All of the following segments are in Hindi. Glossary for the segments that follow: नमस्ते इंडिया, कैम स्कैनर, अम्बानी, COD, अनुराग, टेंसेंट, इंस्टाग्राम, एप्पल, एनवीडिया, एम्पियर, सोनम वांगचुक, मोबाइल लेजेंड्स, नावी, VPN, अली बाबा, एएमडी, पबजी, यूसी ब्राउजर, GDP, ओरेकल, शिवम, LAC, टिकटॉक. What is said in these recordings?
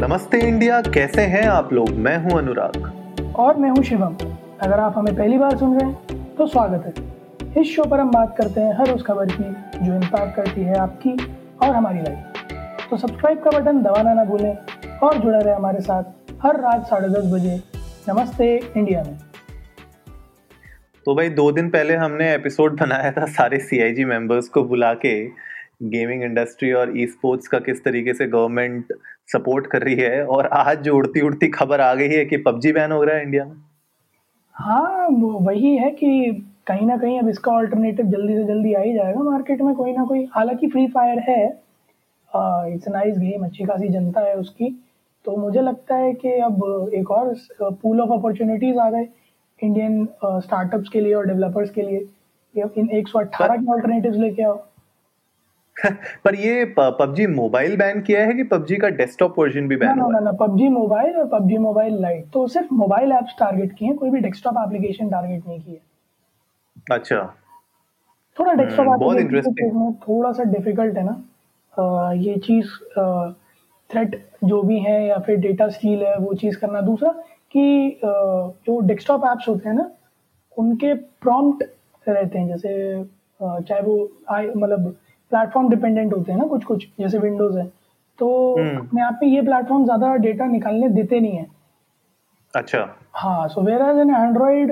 नमस्ते इंडिया, कैसे हैं आप लोग। मैं हूं अनुराग और मैं हूं शिवम। अगर आप हमें पहली बार सुन रहे हैं तो स्वागत है। इस शो पर हम बात करते हैं हर उस खबर की जो इंपैक्ट करती है आपकी और हमारी लाइफ। तो सब्सक्राइब का बटन दबाना ना भूलें और जुड़ा रहे हमारे साथ हर रात 10:30 बजे नमस्ते इंडिया में। तो भाई 2 दिन पहले हमने एपिसोड बनाया था सारे CIG मेंबर्स को बुला के, गेमिंग इंडस्ट्री और ई स्पोर्ट्स का किस तरीके से गवर्नमेंट सपोर्ट कर रही है। और आज जो उड़ती उड़ती खबर आ गई है कि पबजी बैन हो रहा है इंडिया में। हाँ, वही है कि कहीं ना कहीं अब इसका अल्टरनेटिव जल्दी से जल्दी आ ही जाएगा मार्केट में कोई ना कोई। हालांकि फ्री फायर है, इट्स नाइस गेम, अच्छी खासी जनता है उसकी, तो मुझे लगता है कि अब एक और पूल ऑफ अपॉर्चुनिटीज आ गए इंडियन स्टार्टअप्स के लिए और डेवलपर्स के लिए। इन 118 के अल्टरनेटिव्स लेके आओ। पर ये पबजी मोबाइल बैन किया है कि पबजी का डेस्कटॉप वर्जन भी बैन हुआ है? ना, पबजी मोबाइल और पबजी मोबाइल लाइट तो सिर्फ मोबाइल एप्स टारगेट किए हैं, कोई भी डेस्कटॉप एप्लीकेशन टारगेट नहीं किए। अच्छा, थोड़ा डेस्कटॉप बहुत इंटरेस्टिंग, थोड़ा सा डिफिकल्ट है ना ये चीज। थ्रेट जो भी है या फिर डेटा स्टील है वो चीज करना। दूसरा कि जो डेस्कटॉप एप्स होते हैं ना उनके प्रॉम्प्ट रहते हैं, जैसे चाहे वो मतलब प्लेटफॉर्म डिपेंडेंट होते हैं ना कुछ कुछ, जैसे विंडोज है तो अपने आप में ये प्लेटफॉर्म ज्यादा डेटा निकालने देते नहीं है। अच्छा, हाँ। So where as in Android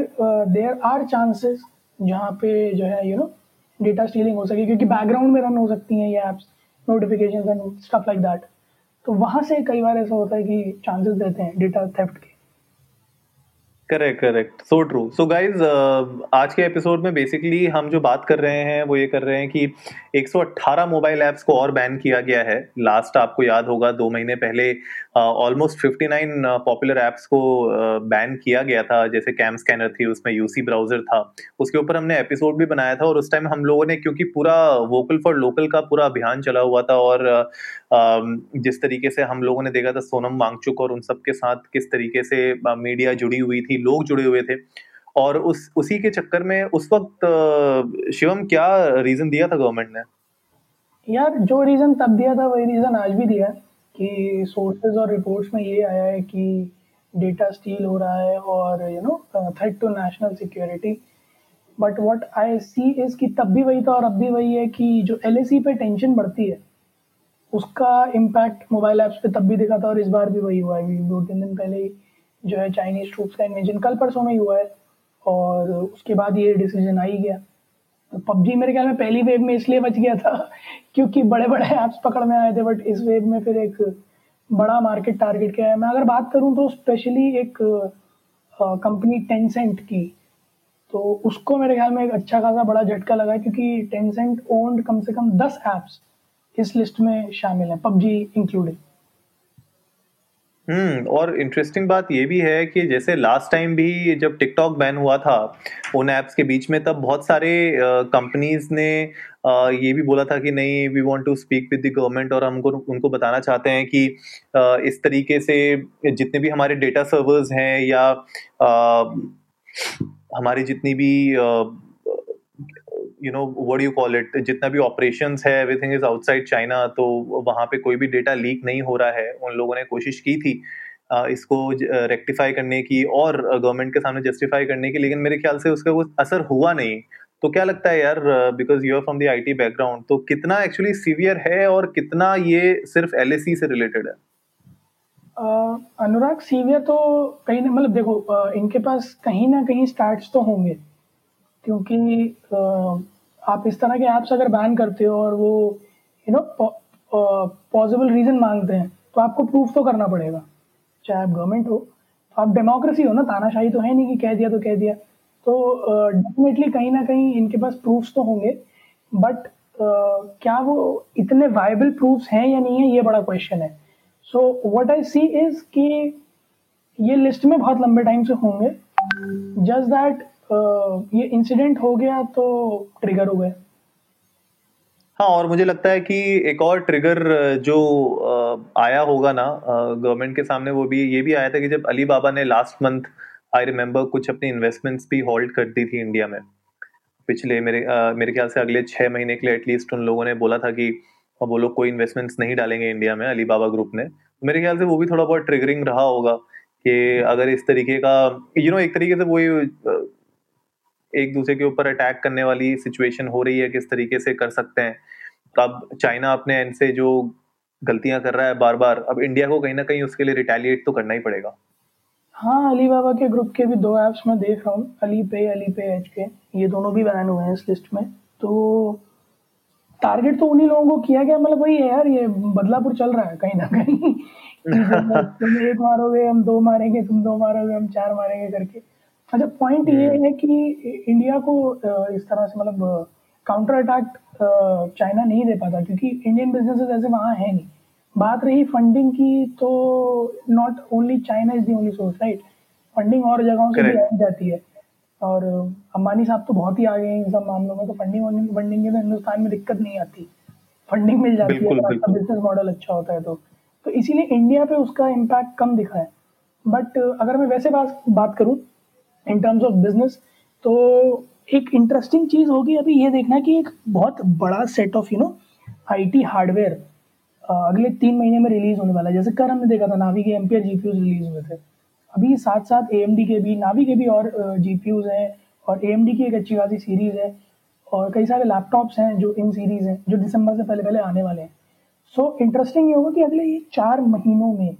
there are chances जहाँ पे जो है यू नो डेटा स्टीलिंग हो सके, क्योंकि बैकग्राउंड में रन हो सकती हैं ये apps, notifications and stuff like that. तो वहाँ से कई बार ऐसा होता है कि चांसेस देते हैं डेटा थेफ्ट के। Correct, so true. So guys, आज के एपिसोड में बेसिकली हम जो बात कर रहे हैं वो ये कर रहे हैं कि 118 मोबाइल ऐप्स को और बैन किया गया है। लास्ट आपको याद होगा 2 महीने पहले ऑलमोस्ट 59 पॉपुलर ऐप्स को बैन किया गया था। जैसे कैम स्कैनर थी, उसमें यूसी ब्राउजर था, उसके ऊपर हमने एपिसोड भी बनाया था। और उस टाइम हम लोगों ने, क्योंकि पूरा वोकल फॉर लोकल का पूरा अभियान चला हुआ था, और जिस तरीके से हम लोगों ने देखा था सोनम वांगचुक और उन सब के साथ किस तरीके से मीडिया जुड़ी हुई थी, लोग जुड़े हुए थे। और उसी के चक्कर में उस वक्त शिवम क्या रीजन दिया था गवर्नमेंट ने? यार, जो रीजन तब दिया था वही रीजन आज भी दिया है कि सोर्सेज और रिपोर्ट्स में ये आया है कि डेटा स्टील हो रहा है और you know threat to national security. But what I see is कि तब भी वही था और अब भी वही है कि जो LAC पे टेंशन बढ़ती है उसका इम्पैक्ट मोबाइल ऐप्स पे तब भी दिखा था और इस बार भी वही हुआ है। 2-3 दिन पहले ही जो है चाइनीज ट्रूप्स का इन्वेजन कल परसों में हुआ है और उसके बाद ये डिसीजन आ ही गया। तो पबजी मेरे ख्याल में पहली वेव में इसलिए बच गया था क्योंकि बड़े बड़े ऐप्स पकड़ में आए थे, बट इस वेव में फिर एक बड़ा मार्केट टारगेट किया है। मैं अगर बात करूं तो स्पेशली एक कंपनी टेंसेंट की, तो उसको मेरे ख्याल में एक अच्छा खासा बड़ा झटका लगा क्योंकि टेंसेंट ओन्ड कम से कम 10 ऐप्स इस लिस्ट में शामिल हैं, पबजी इंक्लूडेड। और इंटरेस्टिंग बात ये भी है कि जैसे लास्ट टाइम भी जब टिकटॉक बैन हुआ था उन ऐप्स के बीच में, तब बहुत सारे कंपनीज ने ये भी बोला था कि नहीं, we want to speak with the government, और हमको उनको बताना चाहते हैं कि इस तरीके से जितने भी हमारे डेटा सर्वर्स हैं या हमारी जितनी भी you know what you call it, जितना भी ऑपरेशंस है, एवरीथिंग इज आउटसाइड चाइना, तो वहाँ पे कोई भी डेटा लीक नहीं हो रहा है। उन लोगों ने कोशिश की थी इसको रेक्टिफाई करने की और गवर्नमेंट के सामने जस्टिफाई करने की, लेकिन मेरे ख्याल से उसका कुछ असर हुआ नहीं। तो क्या लगता है यार, because you are from the IT background, तो कितना एक्चुअली सीवियर है और कितना ये सिर्फ LAC से रिलेटेड है? अनुराग, सीवियर तो कहीं ना, मतलब देखो इनके पास कहीं ना कहीं स्टार्ट तो होंगे क्योंकि आप इस तरह के ऐप्स अगर बैन करते हो और वो यू नो पॉसिबल रीज़न मांगते हैं तो आपको प्रूफ तो करना पड़ेगा। चाहे आप गवर्नमेंट हो, तो आप डेमोक्रेसी हो ना, तानाशाही तो है नहीं कि कह दिया तो कह दिया। तो डेफिनेटली कहीं ना कहीं इनके पास प्रूफ्स तो होंगे, बट क्या वो इतने वायबल प्रूफ्स हैं या नहीं है, ये बड़ा क्वेश्चन है। So what I C is कि ये लिस्ट में बहुत लंबे टाइम से होंगे, जस्ट दैट ये इंसिडेंट हो गया तो ट्रिगर हो गए। हाँ, और मुझे लगता है कि एक और ट्रिगर जो आया होगा ना गवर्नमेंट के सामने, वो भी ये भी आया था कि जब अली बाबा ने लास्ट मंथ आई रिमेम्बर कुछ अपनी इन्वेस्टमेंट्स भी होल्ड कर दी थी इंडिया में। पिछले मेरे ख्याल से अगले 6 महीने के लिए एटलीस्ट उन लोगों ने बोला था कि वो लोग कोई इन्वेस्टमेंट्स नहीं डालेंगे इंडिया में, अली बाबा ग्रुप ने। मेरे ख्याल से वो भी थोड़ा बहुत ट्रिगरिंग रहा होगा कि अगर इस तरीके का एक तरीके से वो एक दूसरे के ऊपर अटैक करने वाली सिचुएशन हो रही है, किस तरीके से कर सकते हैं। अब चाइना अपने एंड से जो गलतियां कर रहा है बार बार, अब इंडिया को कहीं ना कहीं उसके लिए रिटेलिएट तो करना ही पड़ेगा। हाँ, अली बाबा के ग्रुप के भी दो ऐप्स मैं देख रहा हूँ, अली पे एच के, ये दोनों भी बैन हुए हैं इस लिस्ट में। तो टारगेट तो उन्हीं लोगों को किया गया, मतलब वही है यार, ये बदलापुर चल रहा है कहीं ना कहीं। तुम एक मारोगे हम दो मारेंगे, तुम दो मारोगे हम चार मारेंगे करके। अच्छा, पॉइंट ये है कि इंडिया को इस तरह से मतलब काउंटर अटैक चाइना नहीं दे पाता, क्योंकि इंडियन बिजनेसेस ऐसे वहाँ है नहीं। बात रही फंडिंग की, तो not only China is the only source, right? Funding और जगहों से भी आ जाती है, और अम्बानी साहब तो बहुत ही आगे हैं इन सब मामलों में। तो फंडिंग में हिंदुस्तान में दिक्कत नहीं आती, फंडिंग मिल जाती है, आपका बिजनेस मॉडल अच्छा होता है। तो इसीलिए इंडिया पे उसका इम्पैक्ट कम दिखा है। बट अगर मैं वैसे बात करूँ इन टर्म्स ऑफ बिजनेस, तो एक इंटरेस्टिंग चीज़ होगी अभी ये देखना कि एक बहुत बड़ा सेट ऑफ आईटी हार्डवेयर अगले 3 महीने में रिलीज होने वाला है। जैसे कल हमने देखा था नावी के एम्पियर जीपीयूज रिलीज हुए थे, अभी साथ साथ एएमडी के भी, नावी के भी और जीपीयूज हैं, और एएमडी की एक अच्छी खासी सीरीज है, और कई सारे लैपटॉप्स हैं जो इन सीरीज हैं जो दिसंबर से पहले पहले आने वाले हैं। सो इंटरेस्टिंग ये होगा कि अगले 4 महीनों में,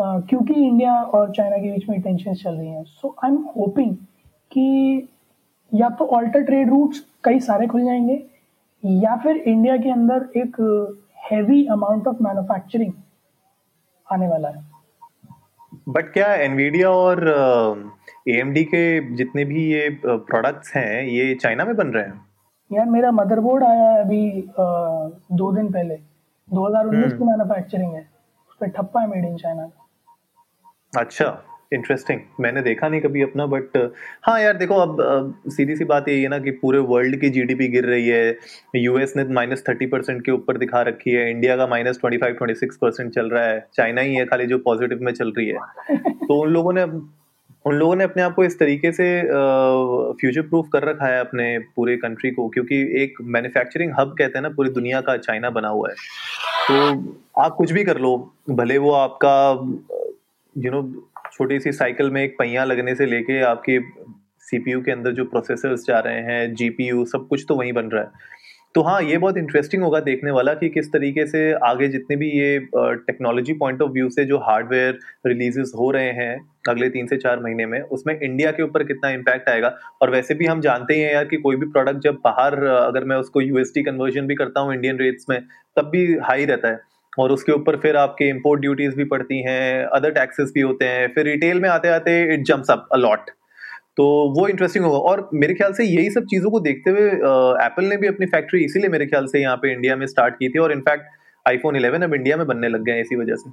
क्योंकि इंडिया और चाइना के बीच में टेंशन चल रही हैं, सो आई एम होपिंग कि या तो ऑल्टर ट्रेड रूट्स कई सारे खुल जाएंगे, या फिर इंडिया के अंदर एक हैवी अमाउंट ऑफ मैन्युफैक्चरिंग आने वाला है। बट क्या एनवीडिया और एएमडी के जितने भी ये प्रोडक्ट्स हैं ये चाइना में बन रहे हैं? यार, मेरा मदरबोर्ड आया है अभी 2 दिन पहले, 2019 की मैन्युफैक्चरिंग है, उस पे ठप्पा है मेड इन चाइना का। अच्छा, इंटरेस्टिंग, मैंने देखा नहीं कभी अपना। बट हाँ यार, देखो अब सीधी सी बात यही है ना कि पूरे वर्ल्ड की जीडीपी गिर रही है, यूएस ने -30% के ऊपर दिखा रखी है, इंडिया का -25-26% चल रहा है, चाइना ही है खाली जो पॉजिटिव में चल रही है। तो उन लोगों ने अपने आप को इस तरीके से फ्यूचर प्रूफ कर रखा है अपने पूरे कंट्री को, क्योंकि एक मैन्युफैक्चरिंग हब कहते हैं ना पूरी दुनिया का, चाइना बना हुआ है। तो आप कुछ भी कर लो, भले वो आपका छोटी सी साइकिल में एक पहिया लगने से लेके आपके सीपीयू के अंदर जो प्रोसेसर्स जा रहे हैं, जीपीयू, सब कुछ तो वहीं बन रहा है। तो हाँ, ये बहुत इंटरेस्टिंग होगा देखने वाला कि किस तरीके से आगे जितने भी ये टेक्नोलॉजी पॉइंट ऑफ व्यू से जो हार्डवेयर रिलीजेस हो रहे हैं अगले 3 से 4 महीने में, उसमें इंडिया के ऊपर कितना इम्पैक्ट आएगा। और वैसे भी हम जानते ही हैं यार कि कोई भी प्रोडक्ट जब बाहर, अगर मैं उसको यूएसडी कन्वर्जन भी करता हूँ इंडियन रेट्स में, तब भी हाई रहता है, और उसके ऊपर फिर आपके इंपोर्ट ड्यूटीज भी पड़ती हैं, अदर टैक्सेस भी होते हैं, फिर रिटेल में आते आते it jumps up a lot. तो वो इंटरेस्टिंग होगा। और मेरे ख्याल से यही सब चीज़ों को देखते हुए एप्पल ने भी अपनी फैक्ट्री इसीलिए मेरे ख्याल से यहाँ पे इंडिया में स्टार्ट की थी, और इनफैक्ट आईफोन 11 अब इंडिया में बनने लग गए इसी वजह से।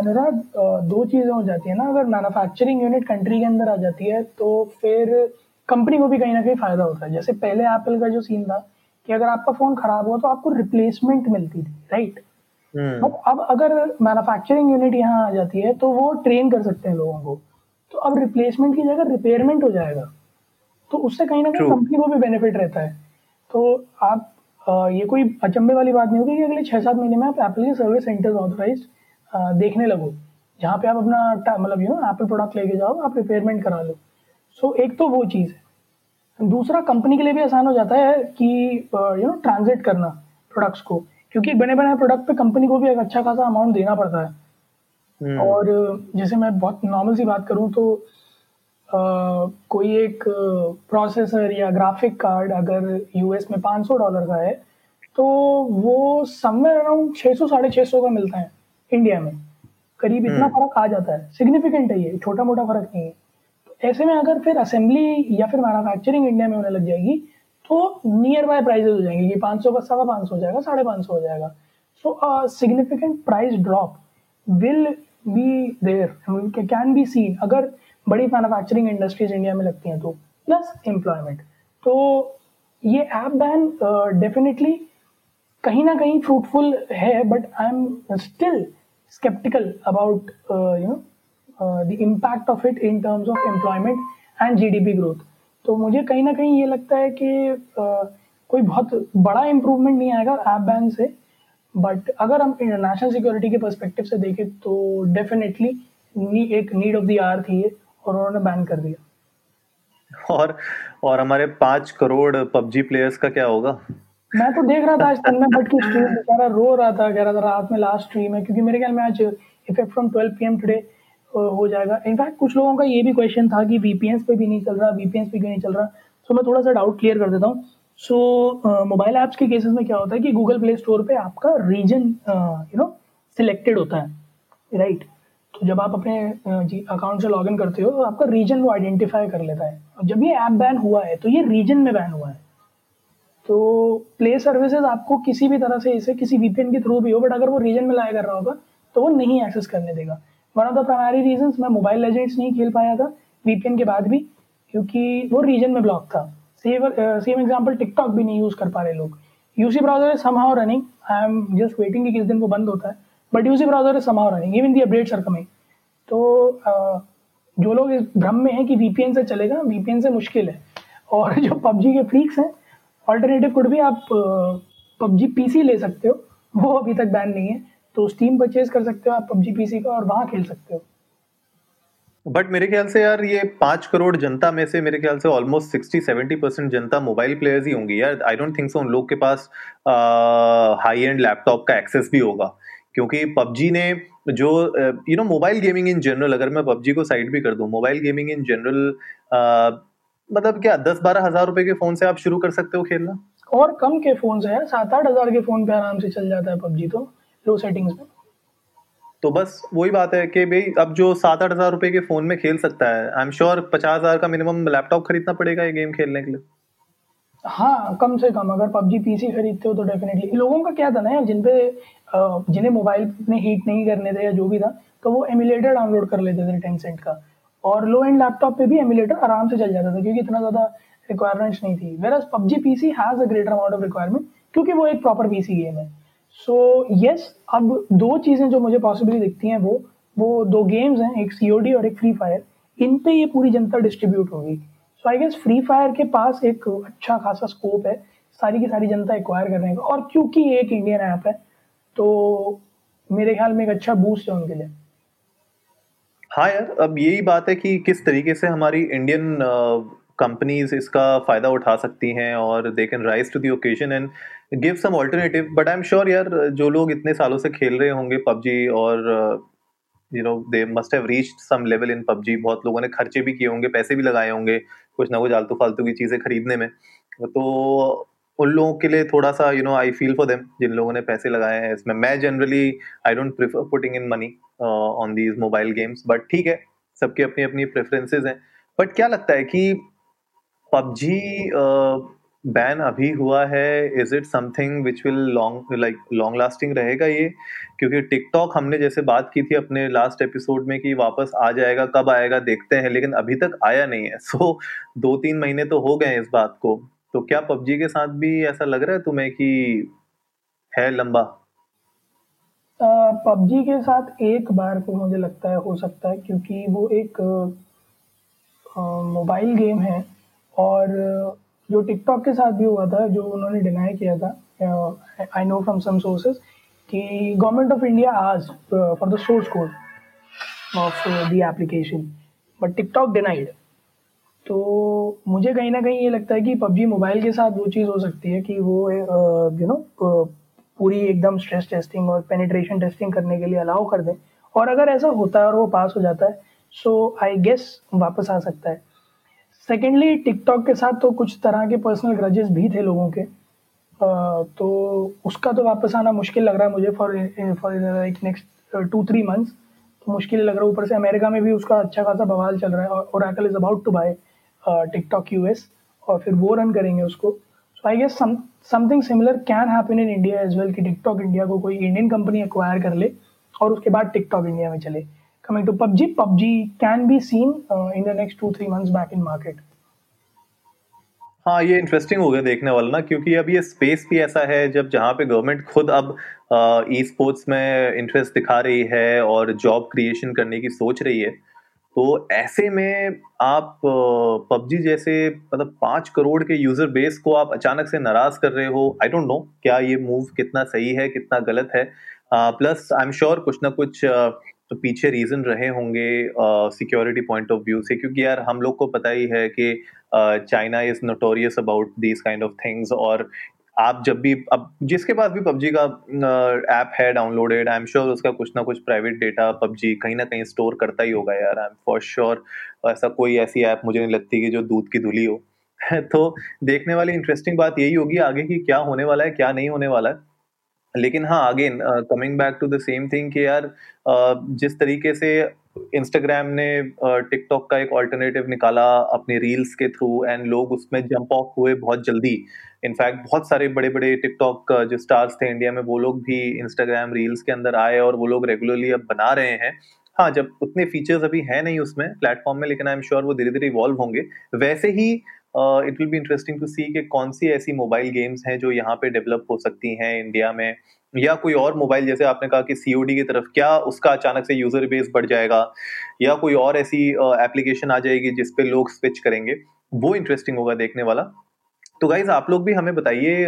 अनुराग, दो चीज़ें हो जाती है ना, अगर मैन्युफैक्चरिंग यूनिट कंट्री के अंदर आ जाती है तो फिर कंपनी को भी कहीं ना कहीं फायदा होता है। जैसे पहले एप्पल का जो सीन था कि अगर आपका फोन खराब हुआ तो आपको रिप्लेसमेंट मिलती थी, राइट? अब अगर मैन्युफैक्चरिंग यूनिट यहाँ आ जाती है तो वो ट्रेन कर सकते हैं लोगों को, तो अब रिप्लेसमेंट की जगह रिपेयरमेंट हो जाएगा, तो उससे कहीं ना कहीं कंपनी को भी बेनिफिट रहता है। तो आप ये कोई अचंभे वाली बात नहीं होगी कि अगले 6-7 महीने में आप एप्पल के सर्विस सेंटर्स ऑथराइज देखने लगो, जहाँ पे आप अपना मतलब एप्पल प्रोडक्ट लेके जाओ, आप रिपेयरमेंट करा लो। सो एक तो वो चीज़ है। दूसरा, कंपनी के लिए भी आसान हो जाता है कि ट्रांजिट करना प्रोडक्ट्स को, क्योंकि बने बनाए प्रोडक्ट पे कंपनी को भी एक अच्छा खासा अमाउंट देना पड़ता है। और जैसे मैं बहुत नॉर्मल सी बात करूँ तो कोई एक प्रोसेसर या ग्राफिक कार्ड अगर यूएस में $500 का है तो वो समवेयर अराउंड 600-650 का मिलता है इंडिया में, करीब इतना फर्क आ जाता है। सिग्निफिकेंट है ये, छोटा मोटा फर्क नहीं है। तो ऐसे में अगर फिर असेंबली या फिर मैनुफैक्चरिंग इंडिया में होने लग जाएगी तो नियर बाय प्राइजेज हो जाएंगे, कि 500 का 550 हो जाएगा, 550 हो जाएगा। So significant price drop will be there, can be seen, अगर बड़ी मैन्युफैक्चरिंग इंडस्ट्रीज इंडिया में लगती हैं तो, प्लस एम्प्लॉयमेंट। तो ये ऐप बैन डेफिनेटली कहीं ना कहीं फ्रूटफुल है, but I am still sceptical about the impact of it in terms of employment and GDP growth. तो मुझे कहीं ना कहीं ये लगता है कि कोई बहुत बड़ा इम्प्रूवमेंट नहीं आएगा ऐप बैन से, बट अगर हम इंटरनेशनल सिक्योरिटी के पर्सपेक्टिव से देखें तो डेफिनेटली एक नीड ऑफ द आवर थी ये, और उन्होंने बैन कर दिया। और हमारे 5 करोड़ पबजी प्लेयर्स का क्या होगा? मैं तो देख रहा था आज तक में बट की स्ट्रीम बेचारा रो रहा था, कह रहा था रात में लास्ट स्ट्रीम है, क्योंकि मेरे ख्याल में आज इफेक्ट फ्रॉम 12 PM टुडे हो जाएगा। इनफैक्ट कुछ लोगों का ये भी क्वेश्चन था कि VPNs पे भी नहीं चल रहा, VPNs पे क्यों नहीं चल रहा। सो मैं थोड़ा सा डाउट क्लियर कर देता हूँ। सो मोबाइल ऐप्स के केसेस में क्या होता है कि गूगल प्ले स्टोर पे आपका रीजन सिलेक्टेड होता है, राइट? तो जब आप अपने अकाउंट से लॉग इन करते हो तो आपका रीजन वो आइडेंटिफाई कर लेता है। जब ये ऐप बैन हुआ है तो ये रीजन में बैन हुआ है। तो प्ले सर्विसेज आपको किसी भी तरह से इसे किसी VPN के थ्रू भी हो, बट अगर वो रीजन में लाया कर रहा होगा तो वो नहीं एक्सेस करने देगा। One of the primary reasons मैं मोबाइल लेजेंड्स नहीं खेल पाया था VPN के बाद भी, क्योंकि वो रीजन में ब्लॉक था। सेम एग्जांपल टिकटॉक भी नहीं यूज़ कर पा रहे लोग। यूसी ब्राउजर is somehow running, I am just waiting कि किस दिन वो बंद होता है, but यूसी ब्राउजर is somehow running, even the updates are coming. तो जो लोग इस भ्रम में हैं कि VPN से चलेगा, VPN से मुश्किल है। और जो पबजी के फ्रीक्स हैं, ऑल्टरनेटिव कुड भी आप पबजी PC ले सकते हो, वो अभी तक बैन नहीं है। तो स्टीम परचेज कर सकते हो आप पबजी PC का और वहां खेल सकते हो। बट मेरे ख्याल से यार ये 5 करोड़ जनता में से मेरे ख्याल से ऑलमोस्ट 60-70% जनता मोबाइल प्लेयर्स ही होंगी यार। आई डोंट थिंक सो उन लोग के पास हाई एंड लैपटॉप का एक्सेस भी होगा, क्योंकि पबजी ने जो मोबाइल गेमिंग इन जनरल, अगर मैं पबजी को साइड भी कर दूं, मोबाइल गेमिंग इन जनरल मतलब क्या 10-12 हज़ार रुपए के फोन से आप शुरू कर सकते हो खेलना, और कम के फोन है 7-8 हज़ार के फोन पे आराम से चल जाता है पबजी तो लो सेटिंग्स में। तो बस वही बात है कि भाई अब जो 7-8 हज़ार रुपए के फोन में खेल सकता है, आई एम श्योर 50,000 का मिनिमम लैपटॉप खरीदना पड़ेगा ये गेम खेलने के लिए। हाँ, कम से कम अगर पबजी PC खरीदते हो तो डेफिनेटली। लोगों का क्या था ना यार, जिन्हें मोबाइल ने हीट नहीं करने थे या जो भी था, तो वो एमुलेटर डाउनलोड कर लेते थे टेंसेंट का, और लो एंड लैपटॉप पे भी एमुलेटर आराम से चल जाता था क्योंकि इतना ज्यादा रिक्वायरमेंट्स नहीं थी। Whereas पबजी PC has a greater amount of requirement, क्योंकि वो एक प्रॉपर PC गेम है। So, yes, अब दो चीज़ें जो मुझे पॉसिबली दिखती हैं वो दो गेम्स हैं, एक COD और एक फ्री फायर। इन पे ये पूरी जनता डिस्ट्रीब्यूट होगी। So I guess free fire के पास एक अच्छा खासा स्कोप है सारी की सारी जनता एक्वायर करने का, और क्योंकि ये एक इंडियन ऐप है तो मेरे ख्याल में एक अच्छा बूस्ट है उनके लिए। हाँ यार, अब यही बात है कि किस तरीके से हमारी इंडियन कंपनीज इसका फायदा उठा सकती हैं और they can rise to the occasion and give some alternative. But I am sure यार जो लोग इतने सालों से खेल रहे होंगे पबजी और they must have reached some level in पबजी, बहुत लोगों ने खर्चे भी किए होंगे, पैसे भी लगाए होंगे कुछ ना कुछ आलतू फालतू की चीज़ें खरीदने में, तो उन लोगों के लिए थोड़ा सा आई फील फॉर देम जिन लोगों ने पैसे लगाए हैं इसमें। मैं generally I don't prefer putting in money on these mobile games, but ठीक है सबके अपनी अपनी प्रेफरेंसेज हैं। बट क्या लगता है कि पबजी बैन अभी हुआ है, is it something which will long lasting रहेगा ये? क्योंकि टिकटॉक हमने जैसे बात की थी अपने लास्ट एपिसोड में कि वापस आ जाएगा, कब आएगा देखते हैं, लेकिन अभी तक आया नहीं है। सो 2-3 महीने तो हो गए हैं इस बात को, तो क्या पबजी के साथ भी ऐसा लग रहा है तुम्हें कि है लंबा? पबजी के साथ एक बार को मुझे लगता है हो सकता है, क्योंकि वो एक मोबाइल गेम है। और जो टिकटॉक के साथ भी हुआ था, जो उन्होंने डिनाई किया था, I know from some sources कि government of India asked for the source code of the application, but टिकटॉक denied. तो मुझे कहीं ना कहीं ये लगता है कि पबजी मोबाइल के साथ वो चीज़ हो सकती है कि वो पूरी एकदम स्ट्रेस टेस्टिंग और पेनिट्रेशन टेस्टिंग करने के लिए अलाउ कर दें, और अगर ऐसा होता है और वो पास हो जाता है सो आई गेस वापस आ सकता है। सेकेंडली टिकटॉक के साथ तो कुछ तरह के पर्सनल ग्रजेस भी थे लोगों के, तो उसका तो वापस आना मुश्किल लग रहा है मुझे फॉर लाइक नेक्स्ट 2-3 मंथ्स तो मुश्किल लग रहा है। ऊपर से अमेरिका में भी उसका अच्छा खासा बवाल चल रहा है, और ओरेकल is about to buy टिकटॉक US और फिर वो रन करेंगे उसको। So I guess something similar can happen in India as well कि टिकटॉक इंडिया को कोई इंडियन कंपनी एक्वायर कर ले और उसके बाद टिकटॉक इंडिया में चले। Coming to PUBG can be seen in the next 2-3 months back in market. हाँ, ये इंटरेस्टिंग हो गया देखने वाला ना, क्योंकि अब ये स्पेस भी ऐसा है जब जहाँ पे गवर्नमेंट खुद अब ई स्पोर्ट्स में इंटरेस्ट दिखा रही है और जॉब क्रिएशन करने की सोच रही है, तो ऐसे में आप पबजी जैसे मतलब 5 करोड़ के यूजर बेस को आप अचानक से नाराज कर रहे हो। आई डोंट नो क्या ये मूव कितना सही है कितना गलत है, प्लस आई एम श्योर कुछ ना कुछ पीछे रीजन रहे होंगे सिक्योरिटी पॉइंट ऑफ व्यू से, क्योंकि यार हम लोग को पता ही है कि China is notorious about this kind of things. और आप जब भी, अब जिसके पास भी पबजी का ऐप है डाउनलोडेड, आई एम श्योर उसका कुछ ना कुछ प्राइवेट डेटा पबजी कहीं ना कहीं स्टोर करता ही होगा यार, आई एम फॉर श्योर। ऐसा कोई ऐसी ऐप मुझे नहीं लगती कि जो दूध की धुली हो तो देखने वाली इंटरेस्टिंग बात यही होगी आगे की क्या होने वाला है क्या नहीं होने वाला है। लेकिन हाँ, again coming back to the same thing कि यार जिस तरीके से इंस्टाग्राम ने टिकटॉक का एक ऑल्टरनेटिव निकाला अपने रील्स के थ्रू एंड लोग उसमें जंप ऑफ हुए बहुत जल्दी। इनफैक्ट बहुत सारे बड़े बड़े टिकटॉक जो स्टार्स थे इंडिया में वो लोग भी इंस्टाग्राम रील्स के अंदर आए और वो लोग रेगुलरली अब बना रहे हैं। हाँ, जब उतने फीचर्स अभी हैं नहीं उसमें प्लेटफॉर्म में, लेकिन आई एम श्योर वो धीरे धीरे इवॉल्व होंगे। वैसे ही it will be interesting to see कि कौन सी ऐसी मोबाइल गेम्स हैं जो यहाँ पे डेवलप हो सकती हैं इंडिया में, या कोई और मोबाइल, जैसे आपने कहा कि COD की तरफ क्या उसका अचानक से यूजर बेस बढ़ जाएगा या कोई और ऐसी एप्लीकेशन आ जाएगी जिसपे लोग स्विच करेंगे, वो इंटरेस्टिंग होगा देखने वाला। तो गाइज आप लोग भी हमें बताइए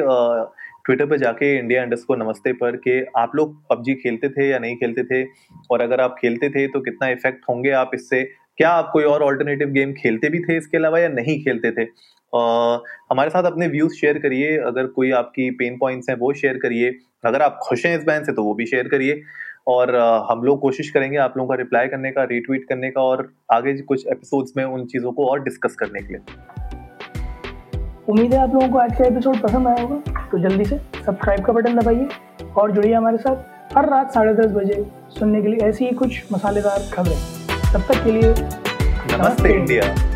ट्विटर पर जाके India_Namaste पर कि आप लोग पबजी खेलते थे या नहीं खेलते थे, और अगर आप खेलते थे तो कितना इफेक्ट होंगे आप इससे, क्या आप कोई और ऑल्टरनेटिव गेम खेलते भी थे इसके अलावा या नहीं खेलते थे। हमारे साथ अपने व्यूज शेयर करिए, अगर कोई आपकी पेन पॉइंट्स हैं वो शेयर करिए, अगर आप खुश हैं इस बैन से तो वो भी शेयर करिए, और हम लोग कोशिश करेंगे आप लोगों का रिप्लाई करने का, रीट्वीट करने का, और आगे कुछ एपिसोड्स में उन चीज़ों को और डिस्कस करने के लिए। उम्मीद है आप लोगों को आज का एपिसोड पसंद आया होगा, तो जल्दी से सब्सक्राइब का बटन दबाइए और जुड़िए हमारे साथ हर रात 10:30 बजे सुनने के लिए ऐसी ही कुछ मसालेदार खबरें। तब तक के लिए नमस्ते इंडिया।